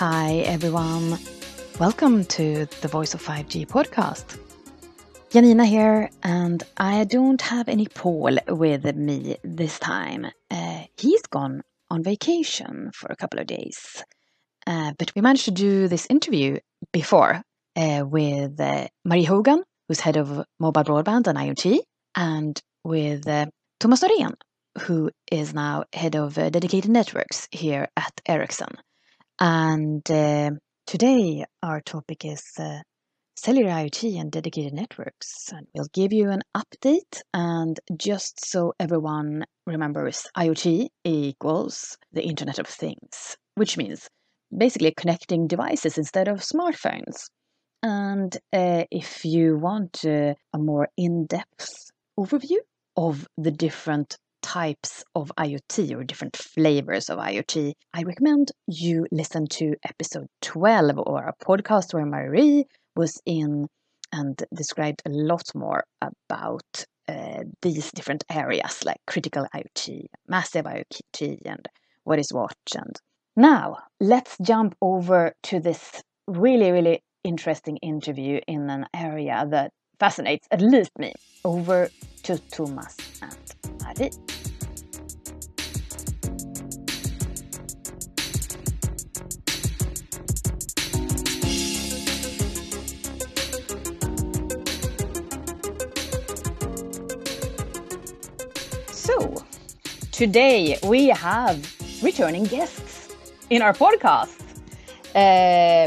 Hi everyone, welcome to the Voice of 5G podcast. Janina here, and I don't have any Paul with me this time. He's gone on vacation for a couple of days, but we managed to do this interview before with Marie Hogan, who's head of mobile broadband and IoT, and with Thomas Norén, who is now head of dedicated networks here at Ericsson. And today our topic is cellular IoT and dedicated networks. And we'll give you an update. And just so everyone remembers, IoT equals the Internet of Things, which means basically connecting devices instead of smartphones. And if you want a more in-depth overview of the different types of IoT or different flavors of IoT, I recommend you listen to episode 12 or a podcast where Marie was in and described a lot more about these different areas like critical IoT, massive IoT, and what is what. And now let's jump over to this really, really interesting interview in an area that fascinates at least me. Over to Thomas and Marie. So, today we have returning guests in our podcast.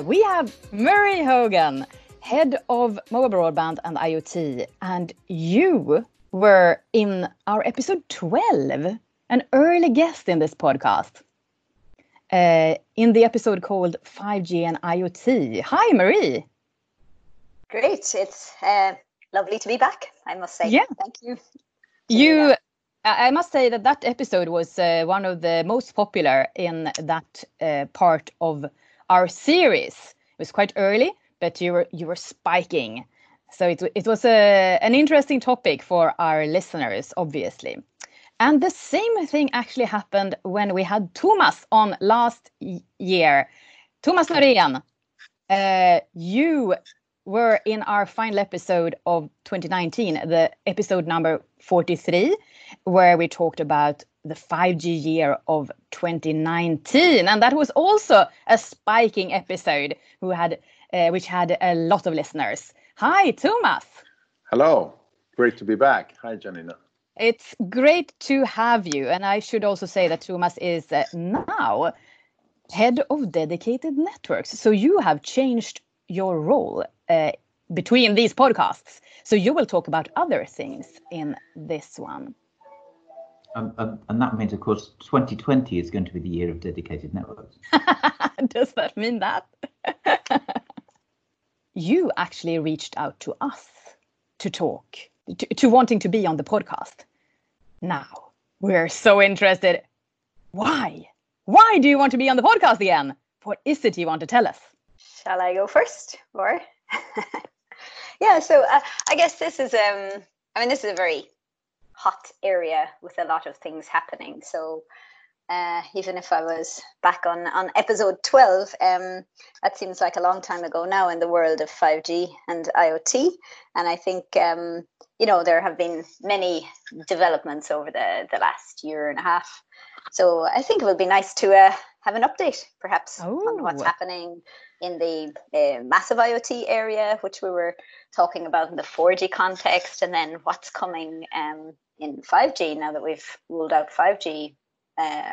We have Marie Hogan, head of mobile broadband and IoT, and you were in our episode 12, an early guest in this podcast, in the episode called 5G and IoT. Hi, Marie. Great. It's lovely to be back, I must say. Yeah. Thank you. I must say that episode was one of the most popular in that part of our series. It was quite early, but you were spiking. So it was an interesting topic for our listeners, obviously. And the same thing actually happened when we had Thomas on last year. Thomas Norén, you were in our final episode of 2019, the episode number 43, where we talked about the 5G year of 2019. And that was also a spiking episode which had a lot of listeners. Hi, Thomas. Hello. Great to be back. Hi, Janina. It's great to have you. And I should also say that Thomas is now head of dedicated networks. So you have changed your role between these podcasts. So you will talk about other things in this one. And that means, of course, 2020 is going to be the year of dedicated networks. Does that mean that? You actually reached out to us to talk, to wanting to be on the podcast. Now, we're so interested. Why? Why do you want to be on the podcast again? What is it you want to tell us? Shall I go first? Or? Yeah, so I guess this is, this is a very hot area with a lot of things happening. So even if I was back on episode 12, that seems like a long time ago now in the world of 5G and IoT. And I think, there have been many developments over the last year and a half. So I think it would be nice to have an update, perhaps, on what's happening in the massive IoT area, which we were talking about in the 4G context, and then what's coming in 5G now that we've ruled out 5G.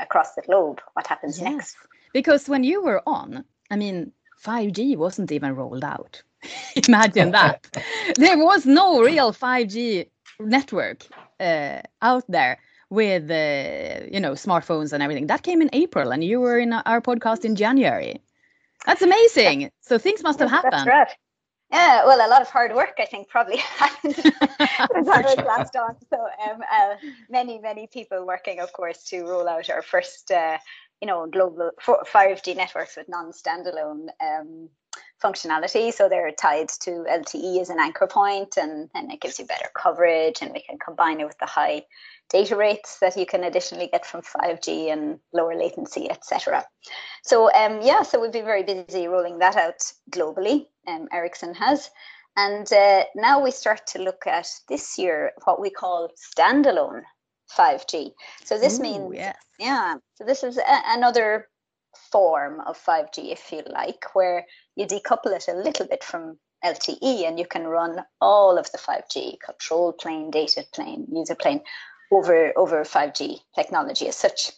Across the globe, what happens next? Because when you were on, 5G wasn't even rolled out. Imagine that. There was no real 5G network out there with, smartphones and everything. That came in April, and you were in our podcast in January. That's amazing. So things must have happened. That's right. Yeah, well, a lot of hard work, I think, probably happened since I was last on. So many, many people working, of course, to roll out our first, global 5G networks with non-standalone functionality. So they're tied to LTE as an anchor point, and it gives you better coverage, and we can combine it with the high data rates that you can additionally get from 5G and lower latency, etc. So so we've been very busy rolling that out globally. Ericsson has. And now we start to look at this year what we call standalone 5G. So this means, so this is another form of 5G, if you like, where you decouple it a little bit from LTE and you can run all of the 5G control plane, data plane, user plane over 5G technology as such.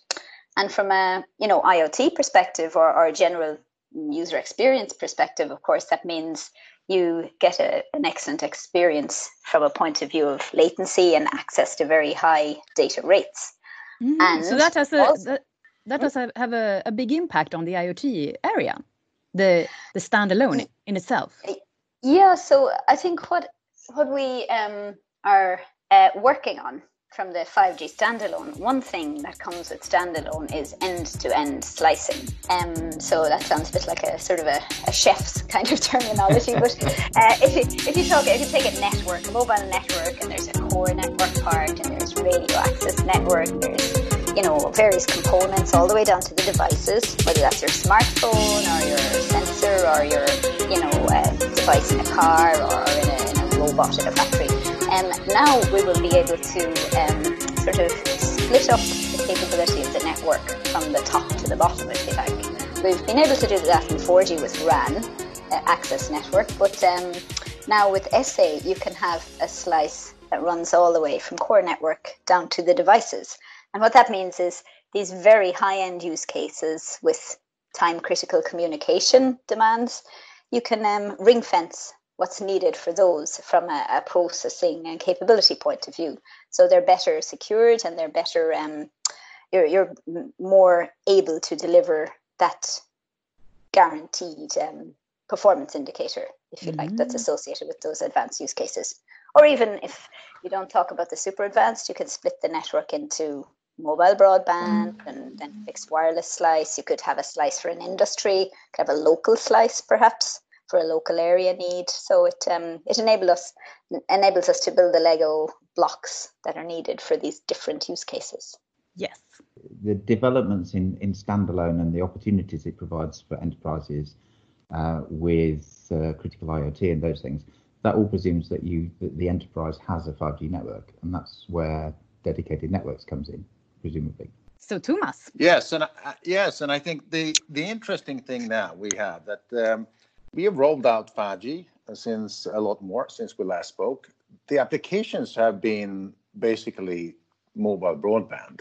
And from a IoT perspective or a general user experience perspective, of course, that means you get an excellent experience from a point of view of latency and access to very high data rates. And so that has a big impact on the IoT area, the standalone in itself. Yeah, so I think what we are working on from the 5G standalone, one thing that comes with standalone is end-to-end slicing. So that sounds a bit like a sort of a chef's kind of terminology, but if you take a network, a mobile network, and there's a core network part, and there's radio access network, there's various components all the way down to the devices, whether that's your smartphone or your sensor or your device in a car or in a robot in a factory. Now we will be able to sort of split up the capability of the network from the top to the bottom, if you like. We've been able to do that in 4G with RAN, access network, but now with SA you can have a slice that runs all the way from core network down to the devices. And what that means is these very high-end use cases with time-critical communication demands, you can ring-fence what's needed for those from a processing and capability point of view. So they're better secured and they're better, you're more able to deliver that guaranteed performance indicator, if you like, that's associated with those advanced use cases. Or even if you don't talk about the super advanced, you can split the network into mobile broadband and then fixed wireless slice. You could have a slice for an industry, could have a local slice perhaps, for a local area need. So it enables us to build the Lego blocks that are needed for these different use cases. Yes. The developments in standalone and the opportunities it provides for enterprises with critical IoT and those things, that all presumes that the enterprise has a 5G network, and that's where dedicated networks comes in, presumably. So Thomas. Yes, and I think the interesting thing now we have that we have rolled out 5G since we last spoke. The applications have been basically mobile broadband,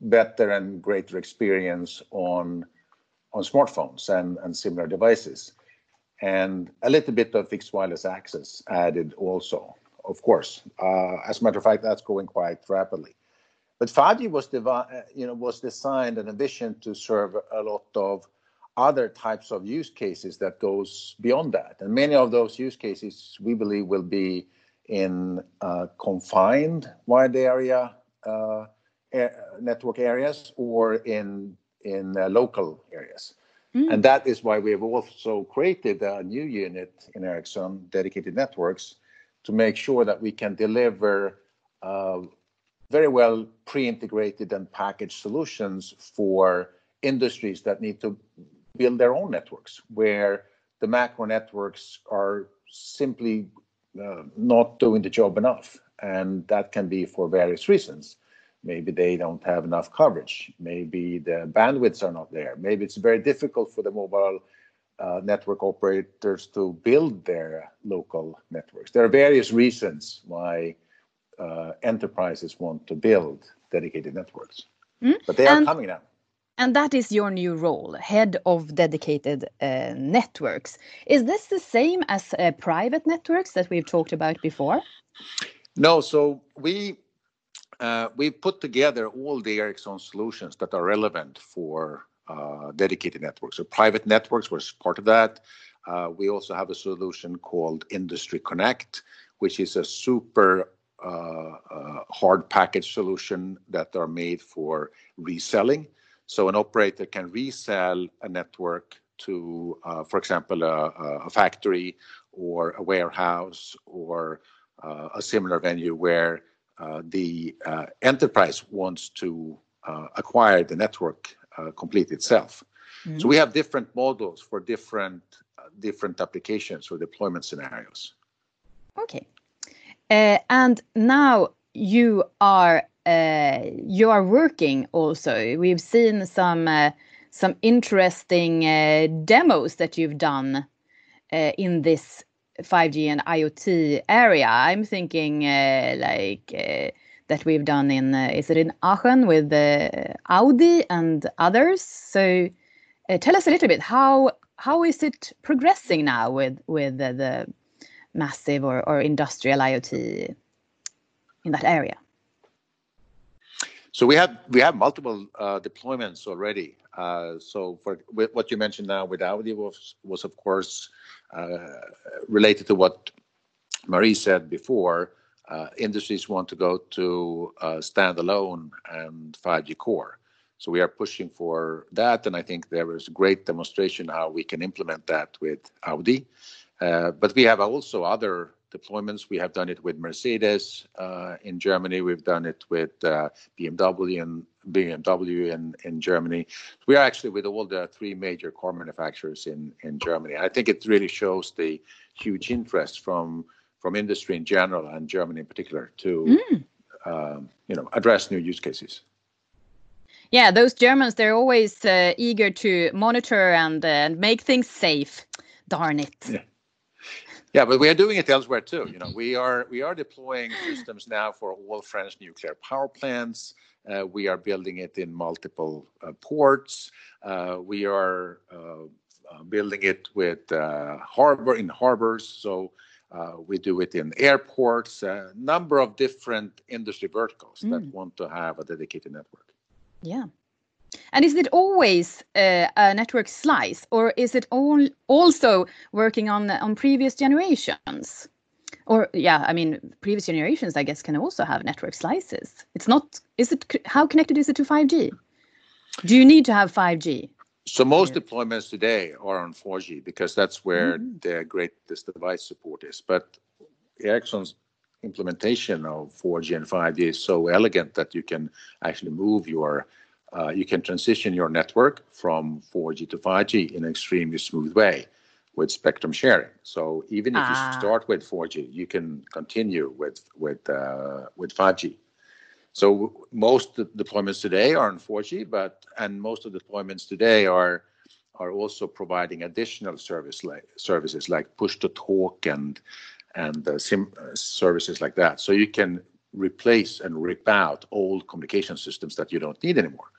better and greater experience on smartphones and similar devices, and a little bit of fixed wireless access added also, of course. As a matter of fact, that's going quite rapidly. But 5G was designed and envisioned to serve a lot of other types of use cases that goes beyond that. And many of those use cases, we believe, will be in confined wide area network areas or in local areas. And that is why we have also created a new unit in Ericsson, Dedicated Networks, to make sure that we can deliver very well pre-integrated and packaged solutions for industries that need to build their own networks, where the macro networks are simply not doing the job enough. And that can be for various reasons. Maybe they don't have enough coverage. Maybe the bandwidths are not there. Maybe it's very difficult for the mobile network operators to build their local networks. There are various reasons why enterprises want to build dedicated networks, but they are coming now. And that is your new role, head of dedicated networks. Is this the same as private networks that we've talked about before? No, so we put together all the Ericsson solutions that are relevant for dedicated networks. So private networks was part of that. We also have a solution called Industry Connect, which is a super hard package solution that are made for reselling. So an operator can resell a network to, for example, a factory or a warehouse or a similar venue where the enterprise wants to acquire the network complete itself. Mm-hmm. So we have different models for different applications or deployment scenarios. Okay, and now you are working also. We've seen some interesting demos that you've done in this 5G and IoT area. I'm thinking that we've done in is it in Aachen with Audi and others. So tell us a little bit how is it progressing now with the massive or industrial IoT in that area? So we have multiple deployments already. So for what you mentioned now with Audi was of course related to what Marie said before. Industries want to go to standalone and 5G core. So we are pushing for that, and I think there is great demonstration how we can implement that with Audi. But we have also other deployments. We have done it with Mercedes in Germany. We've done it with BMW in Germany. We are actually with all the three major car manufacturers in Germany. I think it really shows the huge interest from industry in general and Germany in particular to address new use cases. Yeah, those Germans, they're always eager to monitor and make things safe. Darn it. Yeah, but we are doing it elsewhere too. You know, we are deploying systems now for all French nuclear power plants. We are building it in multiple ports. We are building it with harbors. So we do it in airports. A number of different industry verticals that want to have a dedicated network. Yeah. And is it always a network slice, or is it also working on previous generations? Or previous generations, I guess, can also have network slices. It's not. Is it? How connected is it to 5G? Do you need to have 5G? So most deployments today are on 4G because that's where the greatest device support is. But Ericsson's implementation of 4G and 5G is so elegant that you can actually move your you can transition your network from 4G to 5G in an extremely smooth way with spectrum sharing. So even if you start with 4G, you can continue with 5G. So most deployments today are on 4G, and most of the deployments today are also providing additional services like push to talk and SIM services like that. So you can replace and rip out old communication systems that you don't need anymore.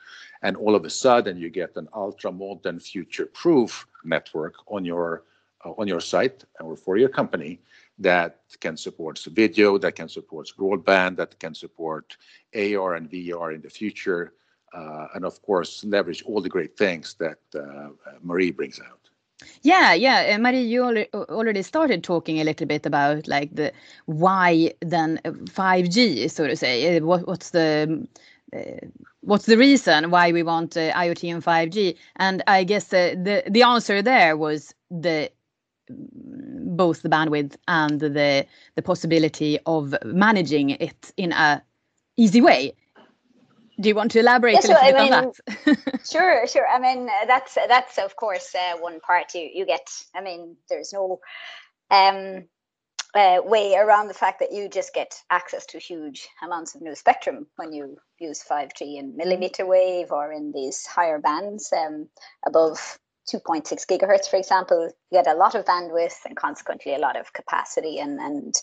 And all of a sudden you get an ultra modern future proof network on your site or for your company that can support video, that can support broadband, that can support AR and VR in the future. And of course, leverage all the great things that Marie brings out. Yeah. Marie, you already started talking a little bit about why then 5G, so to say. What's the reason why we want IoT and 5G? And I guess the answer there was both the bandwidth and the possibility of managing it in a easy way. Do you want to elaborate a little bit on that? Sure. I mean, that's of course one part you get. I mean, there's no way around the fact that you just get access to huge amounts of new spectrum when you use 5G in millimeter wave or in these higher bands above 2.6 gigahertz, for example. You get a lot of bandwidth and consequently a lot of capacity and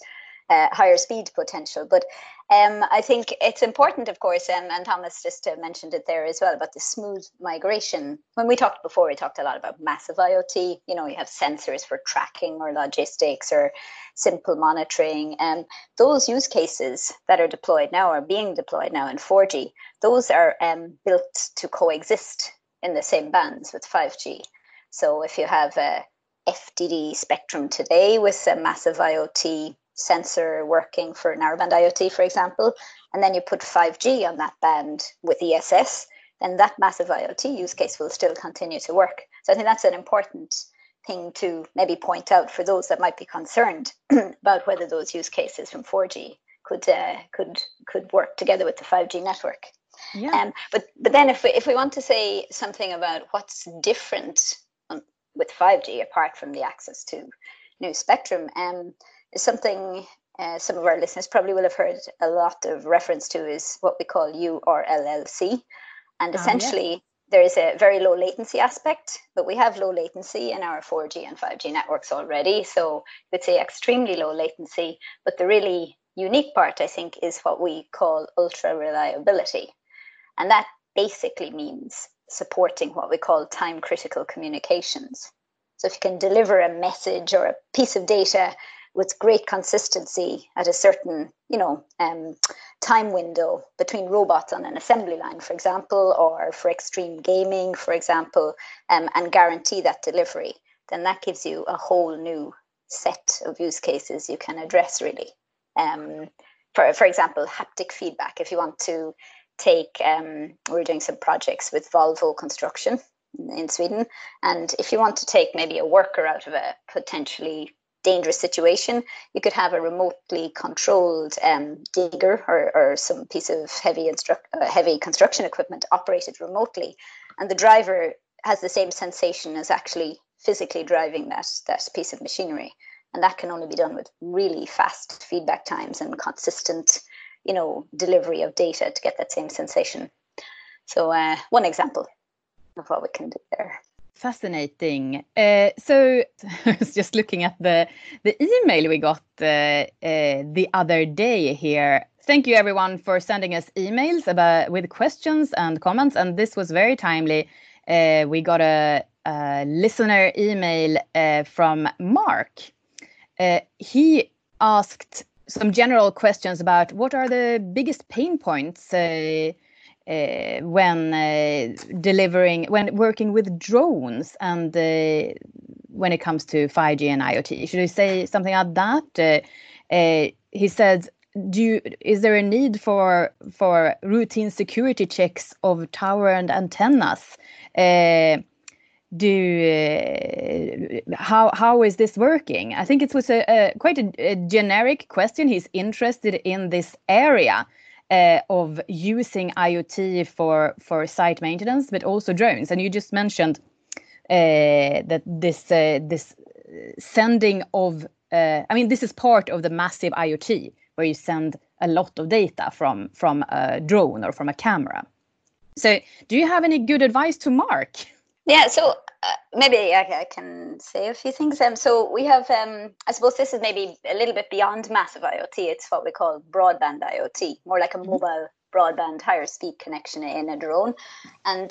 higher speed potential. But I think it's important, of course, and Thomas just mentioned it there as well, about the smooth migration. When we talked before, we talked a lot about massive IoT. You know, you have sensors for tracking or logistics or simple monitoring. Those use cases that are deployed now or being deployed now in 4G, those are built to coexist in the same bands with 5G. So if you have a FDD spectrum today with a massive IoT sensor working for narrowband IoT, for example, and then you put 5G on that band with ESS, then that massive IoT use case will still continue to work. So I think that's an important thing to maybe point out for those that might be concerned about whether those use cases from 4G could work together with the 5G network. Yeah. But then if we want to say something about what's different with 5G apart from the access to new spectrum, is something some of our listeners probably will have heard a lot of reference to is what we call URLLC, and essentially there is a very low latency aspect, but we have low latency in our 4G and 5G networks already, so you could say extremely low latency. But the really unique part, I think, is what we call ultra reliability, and that basically means supporting what we call time critical communications. So if you can deliver a message or a piece of data with great consistency at a certain, time window between robots on an assembly line, for example, or for extreme gaming, for example, and guarantee that delivery, then that gives you a whole new set of use cases you can address, really. For example, haptic feedback. If you want to take, we're doing some projects with Volvo Construction in Sweden, and if you want to take maybe a worker out of a potentially dangerous situation, you could have a remotely controlled digger or some piece of heavy construction equipment operated remotely, and the driver has the same sensation as actually physically driving that piece of machinery. And that can only be done with really fast feedback times and consistent, delivery of data to get that same sensation. So one example of what we can do there. Fascinating. So I was just looking at the email we got the other day here. Thank you, everyone, for sending us emails with questions and comments. And this was very timely. We got a listener email from Mark. He asked some general questions about what are the biggest pain points when working with drones and when it comes to 5G and IoT. Should I say something about that? He said, is there a need for routine security checks of tower and antennas? How is this working? I think it was quite a generic question. He's interested in this area of using IoT for site maintenance, but also drones. And you just mentioned that this sending of this is part of the massive IoT where you send a lot of data from a drone or from a camera. So, do you have any good advice to Mark? Yeah, so maybe I can say a few things. So we have, I suppose this is maybe a little bit beyond massive IoT. It's what we call broadband IoT, more like a mobile broadband higher speed connection in a drone. And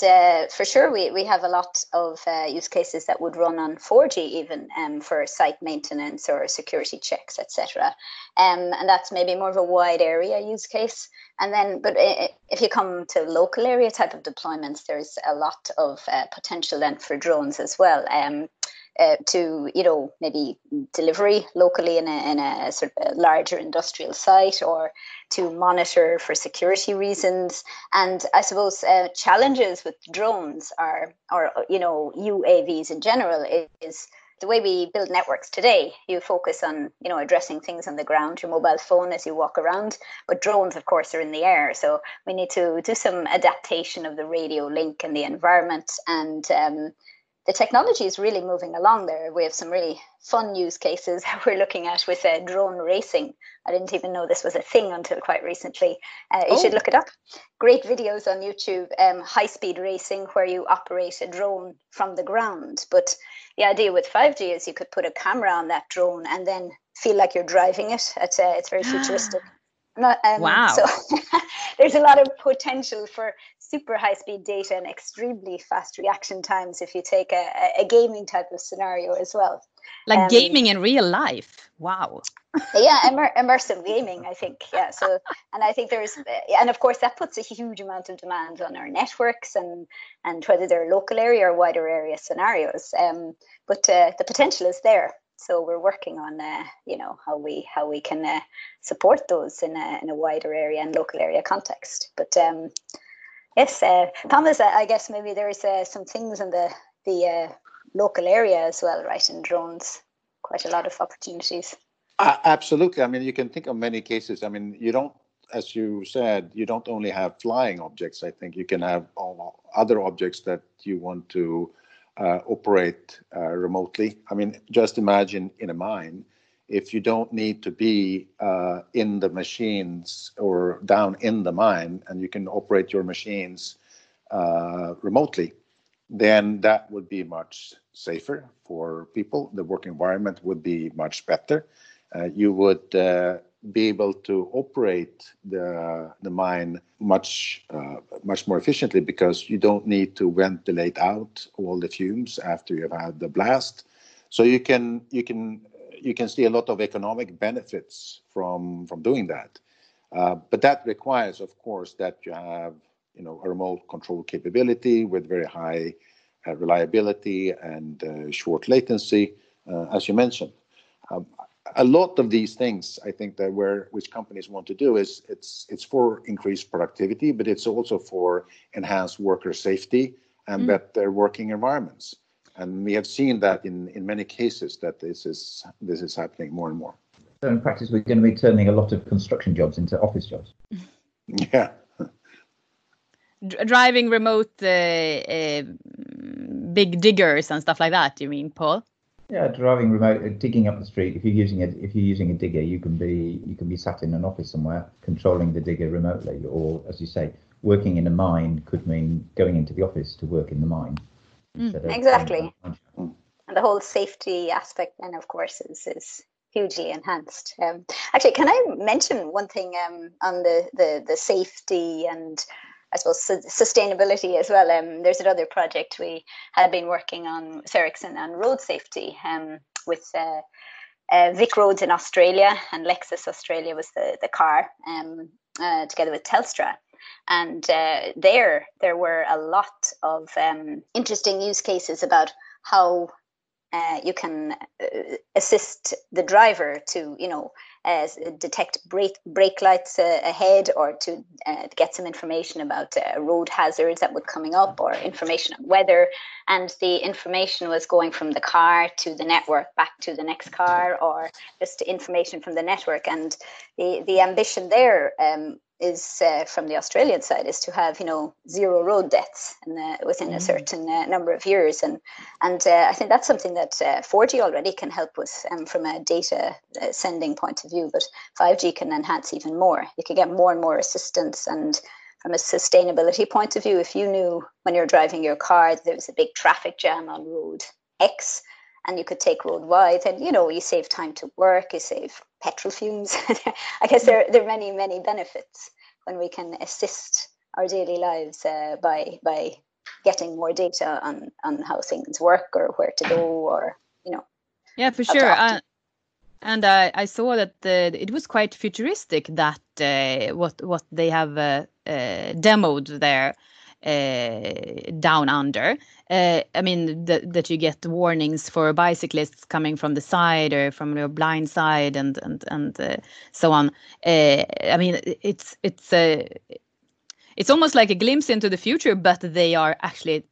for sure, we have a lot of use cases that would run on 4G even for site maintenance or security checks, etc. And that's maybe more of a wide area use case. And then, but if you come to local area type of deployments, there's a lot of potential then for drones as well to, maybe delivery locally in a sort of a larger industrial site, or to monitor for security reasons. And I suppose challenges with drones or UAVs in general is the way we build networks today. You focus on, addressing things on the ground, your mobile phone as you walk around, but drones, of course, are in the air. So we need to do some adaptation of the radio link and the environment. And the technology is really moving along there. We have some really fun use cases that we're looking at with drone racing. I didn't even know this was a thing until quite recently. You should look it up. Great videos on YouTube, high-speed racing where you operate a drone from the ground. But the idea with 5G is you could put a camera on that drone and then feel like you're driving it. It's very futuristic. Wow. So there's a lot of potential for super high-speed data and extremely fast reaction times if you take a gaming type of scenario as well. Like gaming in real life. Wow. Yeah, immersive gaming, I think. Yeah. So, and I think of course, that puts a huge amount of demand on our networks and whether they're local area or wider area scenarios. But the potential is there. So we're working on, how we can support those in a wider area and local area context. But Yes, Thomas, I guess maybe there is some things in the local area as well, right? In drones, quite a lot of opportunities. Absolutely. I mean, you can think of many cases. I mean, you don't, as you said, you don't only have flying objects. I think you can have all other objects that you want to operate remotely. I mean, just imagine in a mine, if you don't need to be in the machines or down in the mine, and you can operate your machines remotely, then that would be much safer for people. The work environment would be much better. You would be able to operate the mine much more efficiently, because you don't need to ventilate out all the fumes after you've had the blast. So you can see a lot of economic benefits from doing that. But that requires, of course, that you have, you know, a remote control capability with very high reliability and short latency, as you mentioned. A lot of these things, I think, that which companies want to do is it's for increased productivity, but it's also for enhanced worker safety and better working environments. And we have seen that in many cases that this is happening more and more. So in practice, we're going to be turning a lot of construction jobs into office jobs. Yeah. Driving remote big diggers and stuff like that, you mean, Paul? Yeah, driving remote, digging up the street. If you're using a digger, you can be sat in an office somewhere controlling the digger remotely, or, as you say, working in a mine could mean going into the office to work in the mine. Exactly. And the whole safety aspect then, of course, is hugely enhanced. Actually, can I mention one thing on the safety and, I suppose, sustainability as well? There's another project we had been working on, Sirixen, on road safety with Vic Roads in Australia, and Lexus Australia was the car, together with Telstra. And there were a lot of interesting use cases about how you can assist the driver to, you know, detect brake lights ahead, or to get some information about road hazards that were coming up, or information on weather. And the information was going from the car to the network, back to the next car, or just information from the network. And the ambition there is from the Australian side is to have, you know, zero road deaths within a certain number of years, and I think that's something that 4G already can help with from a data sending point of view, but 5G can enhance even more. You can get more and more assistance. And from a sustainability point of view, if you knew when you're driving your car there was a big traffic jam on road X, and you could take road Y, then, you know, you save time to work, you save petrol fumes. I guess there are many, many benefits when we can assist our daily lives by getting more data on how things work, or where to go, or, you know. Yeah, for sure. And I saw that it was quite futuristic, that what they have demoed there. Down under. I mean, that you get warnings for bicyclists coming from the side or from your blind side, and so on. I mean, it's almost like a glimpse into the future, but they are actually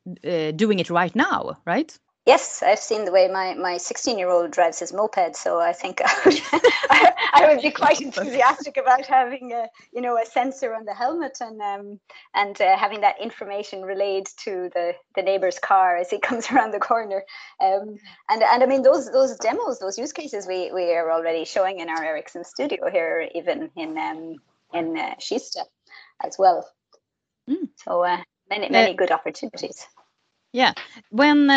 doing it right now, right? Yes, I've seen the way my 16-year-old drives his moped, so I think I would be quite enthusiastic about having a sensor on the helmet, and having that information relayed to the neighbor's car as he comes around the corner. And I mean, those demos, those use cases, we are already showing in our Ericsson studio here, even in Kista as well. So many good opportunities. Yeah, when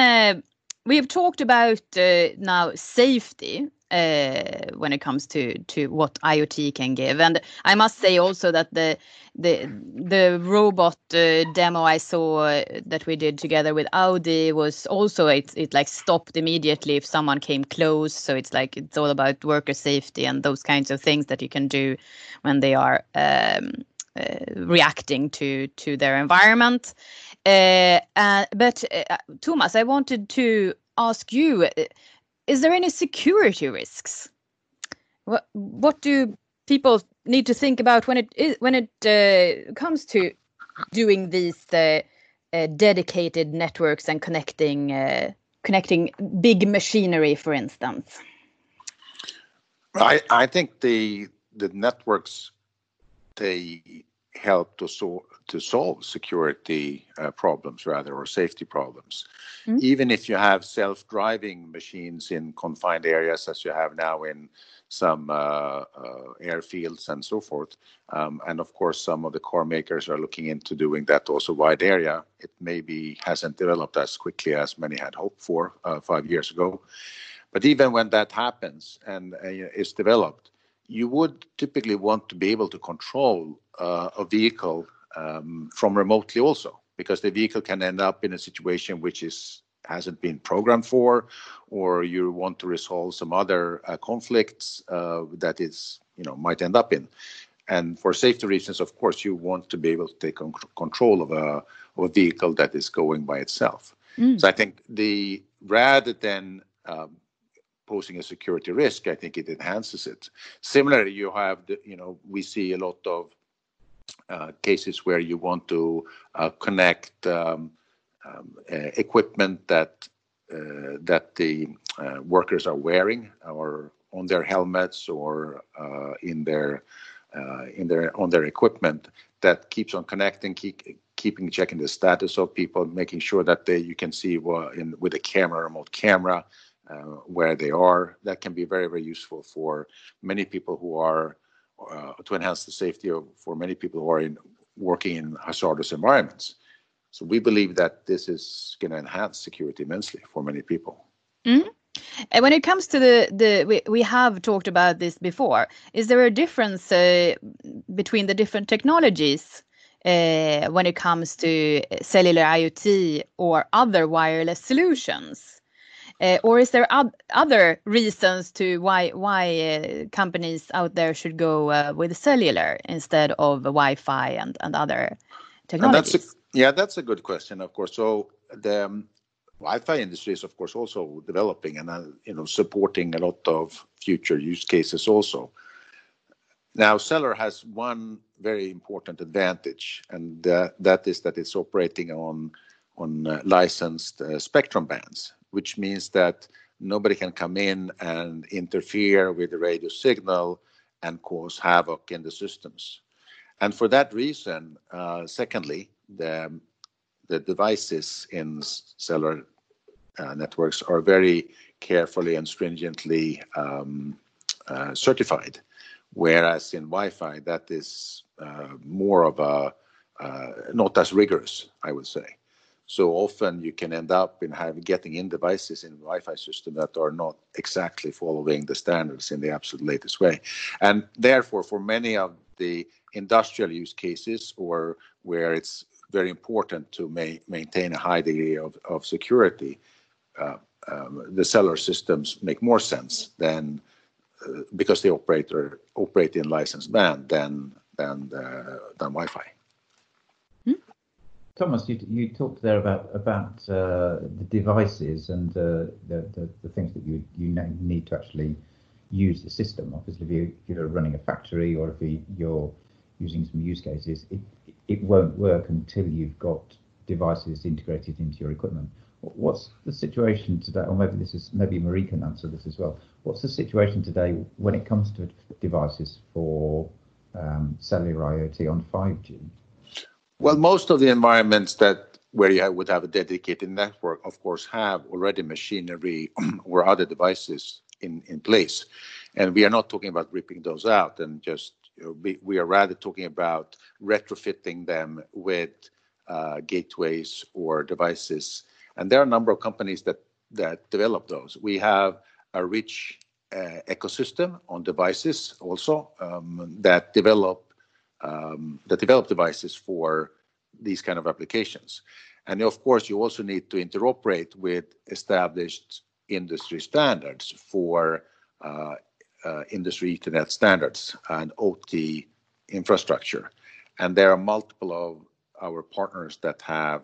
we have talked about now safety when it comes to what IoT can give, and I must say also that the robot demo I saw that we did together with Audi was also it like stopped immediately if someone came close. So it's all about worker safety and those kinds of things that you can do when they are reacting to their environment. But Thomas, I wanted to ask you: is there any security risks? What do people need to think about when it comes to doing these dedicated networks and connecting big machinery, for instance? I think the networks, they help to solve security problems rather, or safety problems. Mm-hmm. Even if you have self-driving machines in confined areas, as you have now in some airfields and so forth, and of course some of the car makers are looking into doing that also wide area. It maybe hasn't developed as quickly as many had hoped for 5 years ago. But even when that happens and is developed, you would typically want to be able to control a vehicle from remotely also, because the vehicle can end up in a situation which hasn't been programmed for, or you want to resolve some other conflicts that is, might end up in. And for safety reasons, of course, you want to be able to take control of a vehicle that is going by itself. Mm. So I think rather than posing a security risk, I think it enhances it. Similarly, you have we see a lot of cases where you want to connect equipment that the workers are wearing, or on their helmets, or on their equipment that keeps on connecting, keeping checking the status of people, making sure that you can see with a camera, remote camera, where they are. That can be very, very useful for many people who are to enhance the safety for many people who are working in hazardous environments. So we believe that this is going to enhance security immensely for many people. Mm-hmm. And when it comes to we have talked about this before. Is there a difference between the different technologies when it comes to cellular IoT or other wireless solutions? Or is there other reasons to why companies out there should go with cellular instead of Wi-Fi and other technologies? And that's a good question, of course. So the Wi-Fi industry is, of course, also developing and supporting a lot of future use cases also. Now, cellular has one very important advantage, and that is that it's operating on licensed spectrum bands, which means that nobody can come in and interfere with the radio signal and cause havoc in the systems. And for that reason, secondly, the devices in cellular networks are very carefully and stringently certified, whereas in Wi-Fi, that is more of not as rigorous, I would say. So often you can end up in getting in devices in the Wi-Fi system that are not exactly following the standards in the absolute latest way. And therefore, for many of the industrial use cases, or where it's very important to maintain a high degree of security, the cellular systems make more sense than because they operate in licensed band than Wi-Fi. Thomas, you talked there about the devices and the things that you need to actually use the system. Obviously, if you're running a factory or if you're using some use cases, it won't work until you've got devices integrated into your equipment. What's the situation today? Or maybe Marie can answer this as well. What's the situation today when it comes to devices for cellular IoT on 5G? Well, most of the environments where you would have a dedicated network, of course, have already machinery or other devices in place. And we are not talking about ripping those out and just, we are rather talking about retrofitting them with gateways or devices. And there are a number of companies that develop those. We have a rich ecosystem on devices also that develop devices for these kind of applications. And of course, you also need to interoperate with established industry standards for industry Ethernet standards and OT infrastructure. And there are multiple of our partners that have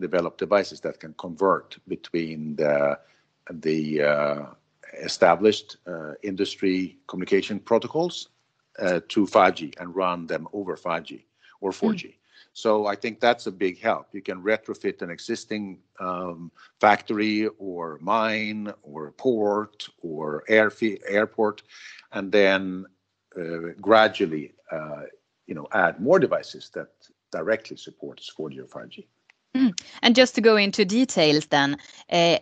developed devices that can convert between the established industry communication protocols to 5G and run them over 5G or 4G. So I think that's a big help. You can retrofit an existing factory or mine or port or airport, and then gradually add more devices that directly supports 4G or 5G. Mm. And just to go into details then, I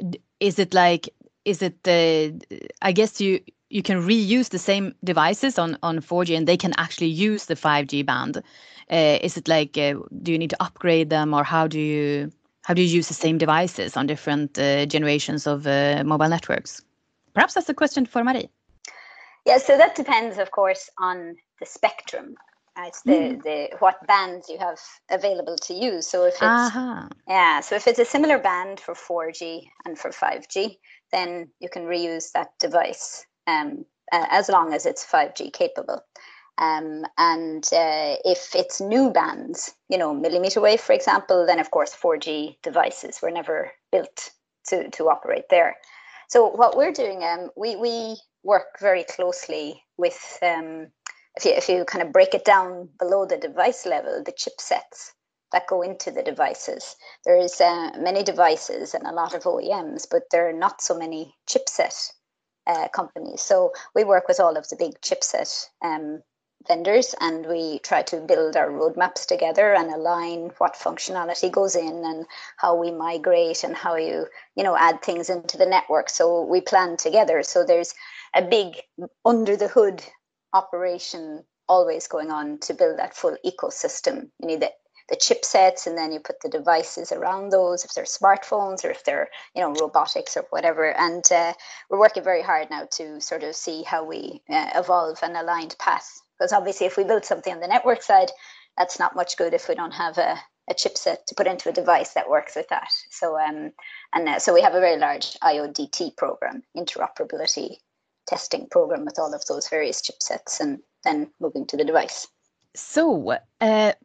guess you can reuse the same devices on 4G and they can actually use the 5G band. Do you need to upgrade them, or how do you use the same devices on different generations of mobile networks? Perhaps that's a question for Marie. Yeah, so that depends, of course, on the spectrum. It's the what bands you have available to use. So if it's a similar band for 4G and for 5G, then you can reuse that device as long as it's 5G capable. If it's new bands, millimeter wave, for example, then of course 4G devices were never built to operate there. So what we're doing, we work very closely with. If you kind of break it down below the device level, the chipsets that go into the devices, there is many devices and a lot of OEMs, but there are not so many chipset companies. So we work with all of the big chipset vendors, and we try to build our roadmaps together and align what functionality goes in and how we migrate and how you add things into the network. So we plan together. So there's a big under the hood operation always going on to build that full ecosystem. You need the chipsets, and then you put the devices around those, if they're smartphones or if they're robotics or whatever. And we're working very hard now to sort of see how we evolve an aligned path, because obviously if we build something on the network side, that's not much good if we don't have a chipset to put into a device that works with that. So so we have a very large IoDT program, interoperability testing program, with all of those various chipsets and then moving to the device. So at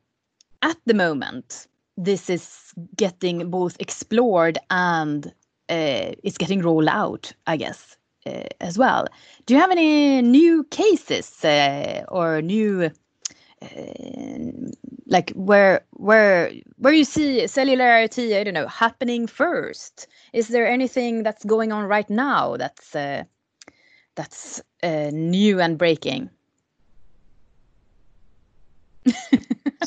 the moment, this is getting both explored and it's getting rolled out, I guess, as well. Do you have any new cases or new, like where you see cellular IoT, happening first? Is there anything that's going on right now that's new and breaking?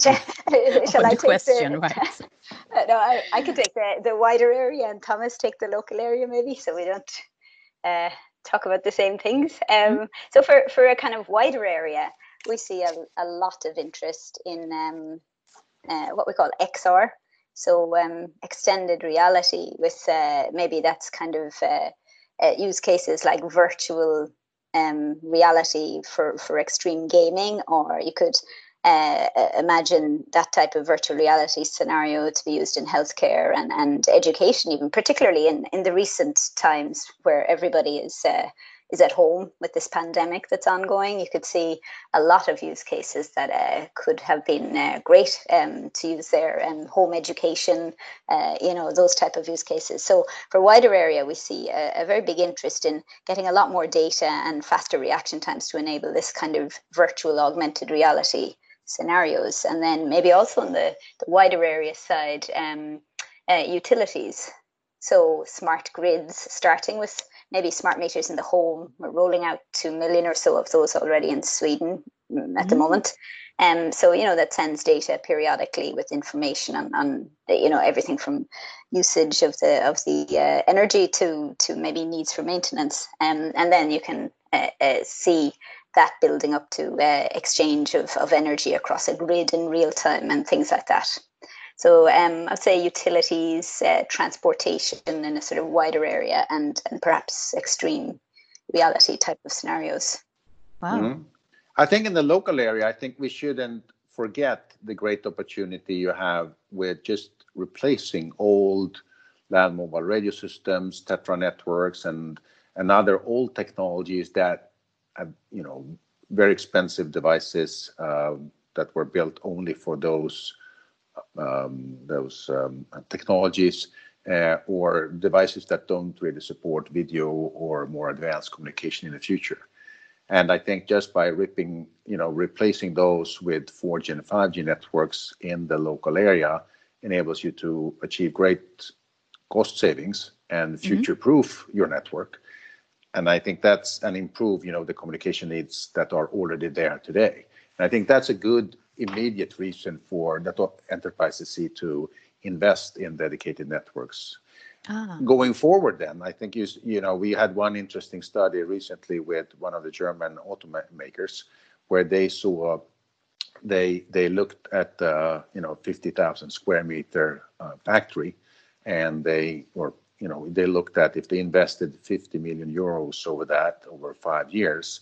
Shall I take question, the question? Right. No, I could take the wider area, and Thomas take the local area maybe, so we don't talk about the same things. So for a kind of wider area, we see a lot of interest in what we call XR, so extended reality, with maybe that's kind of... use cases like virtual reality for extreme gaming, or you could imagine that type of virtual reality scenario to be used in healthcare and education, even particularly in the recent times where everybody is at home with this pandemic that's ongoing. You could see a lot of use cases that could have been great to use there, and home education, those type of use cases. So for a wider area, we see a very big interest in getting a lot more data and faster reaction times to enable this kind of virtual augmented reality scenarios. And then maybe also on the wider area side, utilities. So smart grids, starting with maybe smart meters in the home. We're rolling out 2 million or so of those already in Sweden at the moment. So that sends data periodically with information on everything from usage of the energy to maybe needs for maintenance. And then you can see that building up to exchange of energy across a grid in real time and things like that. So I'd say utilities, transportation in a sort of wider area, and perhaps extreme reality type of scenarios. Wow. Mm-hmm. I think in the local area, I think we shouldn't forget the great opportunity you have with just replacing old land mobile radio systems, Tetra networks, and other old technologies that have, very expensive devices that were built only for those technologies, or devices that don't really support video or more advanced communication in the future. And I think just by replacing those with 4G and 5G networks in the local area enables you to achieve great cost savings and future-proof your network. And I think that's and improve, the communication needs that are already there today. And I think that's a good immediate reason for enterprises to invest in dedicated networks. Going forward, then, I think we had one interesting study recently with one of the German automakers, where they saw they looked at 50,000 square meter factory, and they looked at if they invested 50 million euros over 5 years,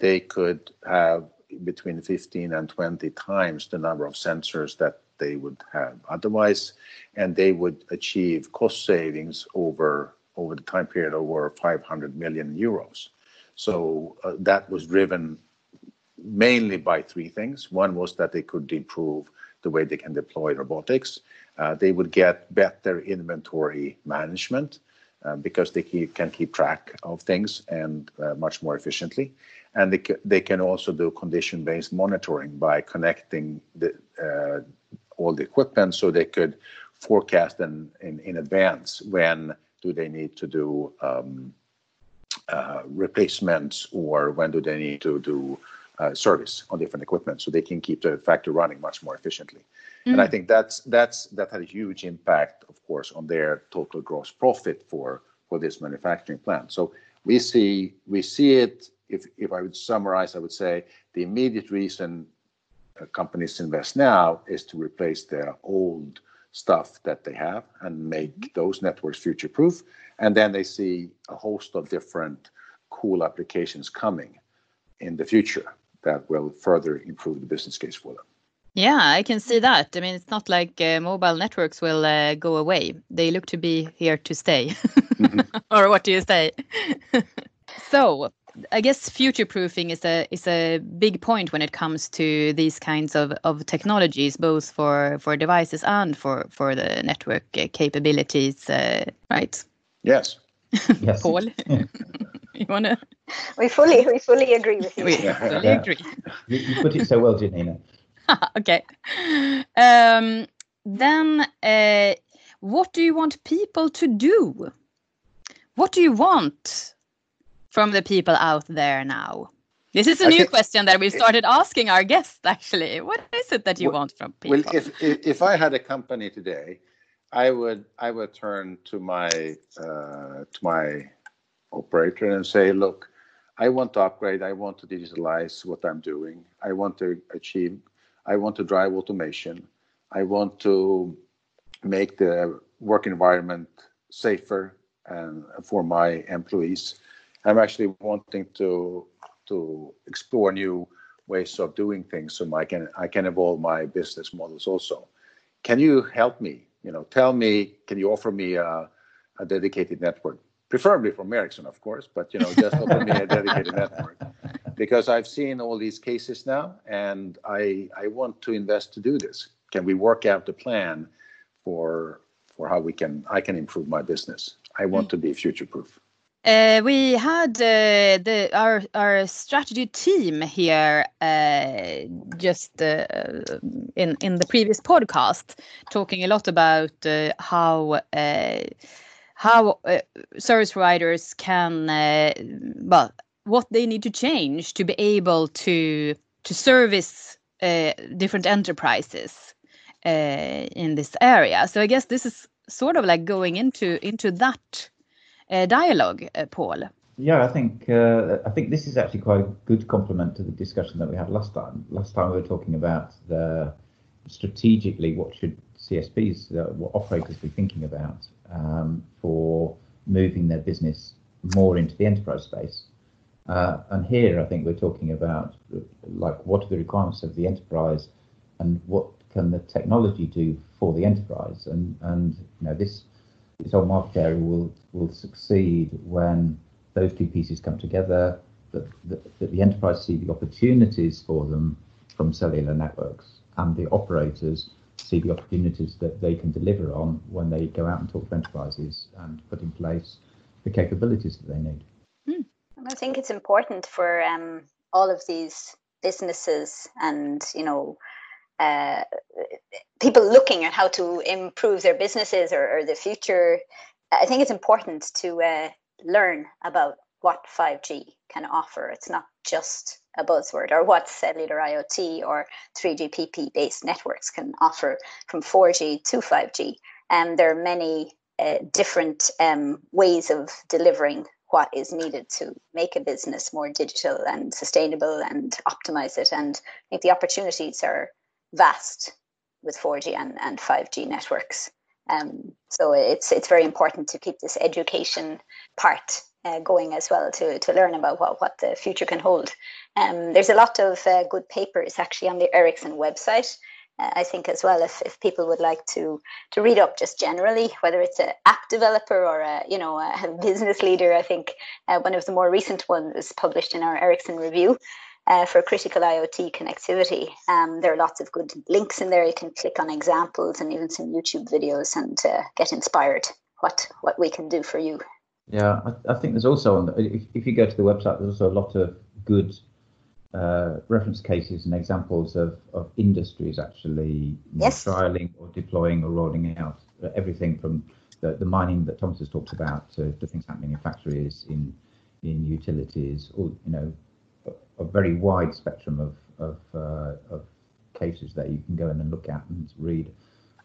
they could have between 15 and 20 times the number of sensors that they would have otherwise, and they would achieve cost savings over the time period over 500 million euros. So that was driven mainly by three things. One was that they could improve the way they can deploy robotics. They would get better inventory management because they can keep track of things and much more efficiently. And they can also do condition-based monitoring by connecting all the equipment, so they could forecast in advance when do they need to do replacements, or when do they need to do service on different equipment, so they can keep the factory running much more efficiently. And I think that had a huge impact, of course, on their total gross profit for this manufacturing plant. So we see it. If I would summarize, I would say the immediate reason companies invest now is to replace their old stuff that they have and make those networks future-proof. And then they see a host of different cool applications coming in the future that will further improve the business case for them. Yeah, I can see that. I mean, it's not like mobile networks will go away. They look to be here to stay. Or what do you say? So, I guess future-proofing is a big point when it comes to these kinds of technologies, both for devices and for the network capabilities, right? Yes. Paul, you wanna? We fully agree with you. We fully agree. You put it so well, Janina. Okay. Then, what do you want people to do? What do you want from the people out there now? This is a new question that we started asking our guests, actually. What is it that you want from people? Well, if I had a company today, I would turn to my operator and say, look, I want to upgrade. I want to digitalize what I'm doing. I want to achieve. I want to drive automation. I want to make the work environment safer and for my employees. I'm actually wanting to explore new ways of doing things, so I can evolve my business models also. Can you help me? Tell me, can you offer me a dedicated network? Preferably from Ericsson, of course, but just offer me a dedicated network. Because I've seen all these cases now, and I want to invest to do this. Can we work out the plan for how I can improve my business? I want to be future-proof. We had our strategy team here just in the previous podcast, talking a lot about how service providers can what they need to change to be able to service different enterprises in this area. So I guess this is sort of like going into that dialogue, Paul. Yeah, I think this is actually quite a good complement to the discussion that we had last time. Last time we were talking about strategically what should CSPs, what operators, be thinking about for moving their business more into the enterprise space. And here, I think we're talking about what are the requirements of the enterprise, and what can the technology do for the enterprise, and this. This whole market area will succeed when those two pieces come together, that the enterprise see the opportunities for them from cellular networks, and the operators see the opportunities that they can deliver on when they go out and talk to enterprises and put in place the capabilities that they need. I think it's important for all of these businesses and, you know, people looking at how to improve their businesses or the future. I think it's important to learn about what 5G can offer. It's not just a buzzword, or what cellular IoT or 3GPP based networks can offer from 4G to 5G. And there are many different ways of delivering what is needed to make a business more digital and sustainable and optimize it. And I think the opportunities are vast with 4G and 5G networks. So it's very important to keep this education part going as well, to learn about what the future can hold. There's a lot of good papers actually on the Ericsson website. I think as well, if people would like to read up just generally, whether it's an app developer or a business leader, I think one of the more recent ones was published in our Ericsson Review for critical IoT connectivity. There are lots of good links in there. You can click on examples and even some YouTube videos and get inspired what we can do for you. Yeah, I think there's also, if you go to the website, there's also a lot of good reference cases and examples of industries actually trialing or deploying or rolling out everything from the mining that Thomas has talked about to things happening in factories, in utilities, or, you know, a very wide spectrum of cases that you can go in and look at and read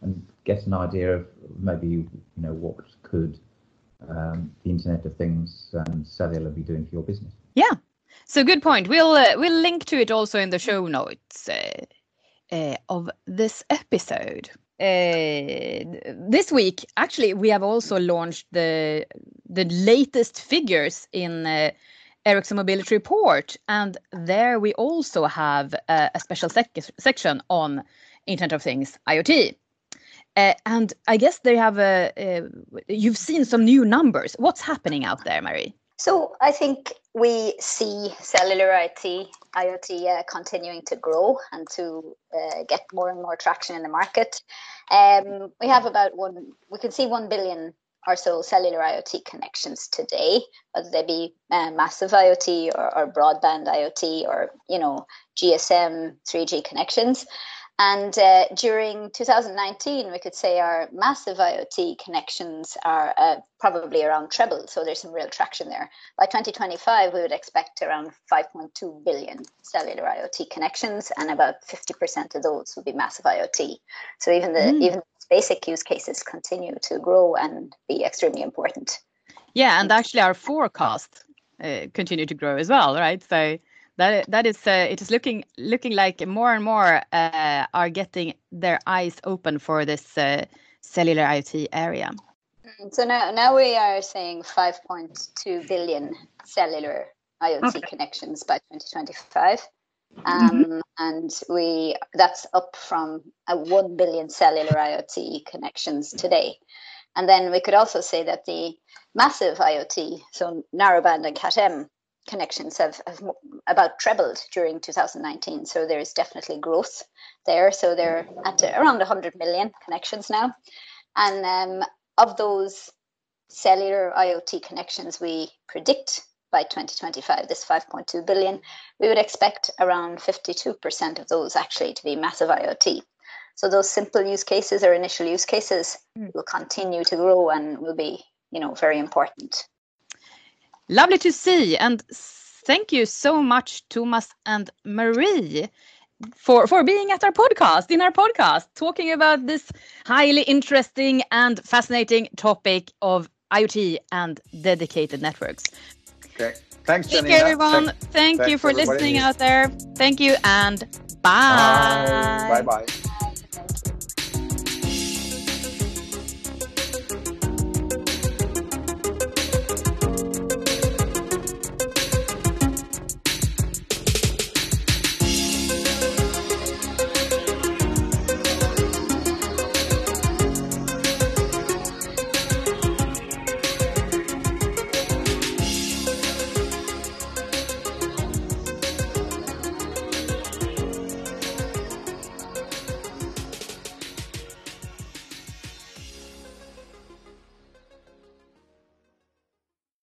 and get an idea of maybe, you know, what could the Internet of Things and cellular be doing for your business. Yeah. So good point. We'll link to it also in the show notes of this episode. This week, actually, we have also launched the latest figures in Ericsson Mobility Report, and there we also have a special section on Internet of Things, IoT. And I guess they have you've seen some new numbers. What's happening out there, Marie? So I think we see cellular IoT continuing to grow and to get more and more traction in the market. We have we can see 1 billion or so cellular IoT connections today, whether they be massive IoT or broadband IoT or, you know, GSM 3G connections. And during 2019, we could say our massive IoT connections are probably around trebled. So there's some real traction there. By 2025, we would expect around 5.2 billion cellular IoT connections, and about 50% of those would be massive IoT. So even basic use cases continue to grow and be extremely important. Yeah, and actually our forecast continue to grow as well, right? So That is, it is looking like more and more are getting their eyes open for this cellular IoT area. So now we are saying 5.2 billion cellular IoT connections by 2025, and that's up from 1 billion cellular IoT connections today. And then we could also say that the massive IoT, so narrowband and Cat-M connections have about trebled during 2019, so there is definitely growth there. So they're at around 100 million connections now, and of those cellular IoT connections, we predict by 2025, this 5.2 billion, we would expect around 52% of those actually to be massive IoT. So those simple use cases or initial use cases will continue to grow and will be, you know, very important. Lovely to see, and thank you so much, Thomas and Marie, for being at our podcast, talking about this highly interesting and fascinating topic of IoT and dedicated networks. Okay. Thanks, Janina. Thank you, everyone. Thank you for listening out there. Thank you, and bye. Bye-bye.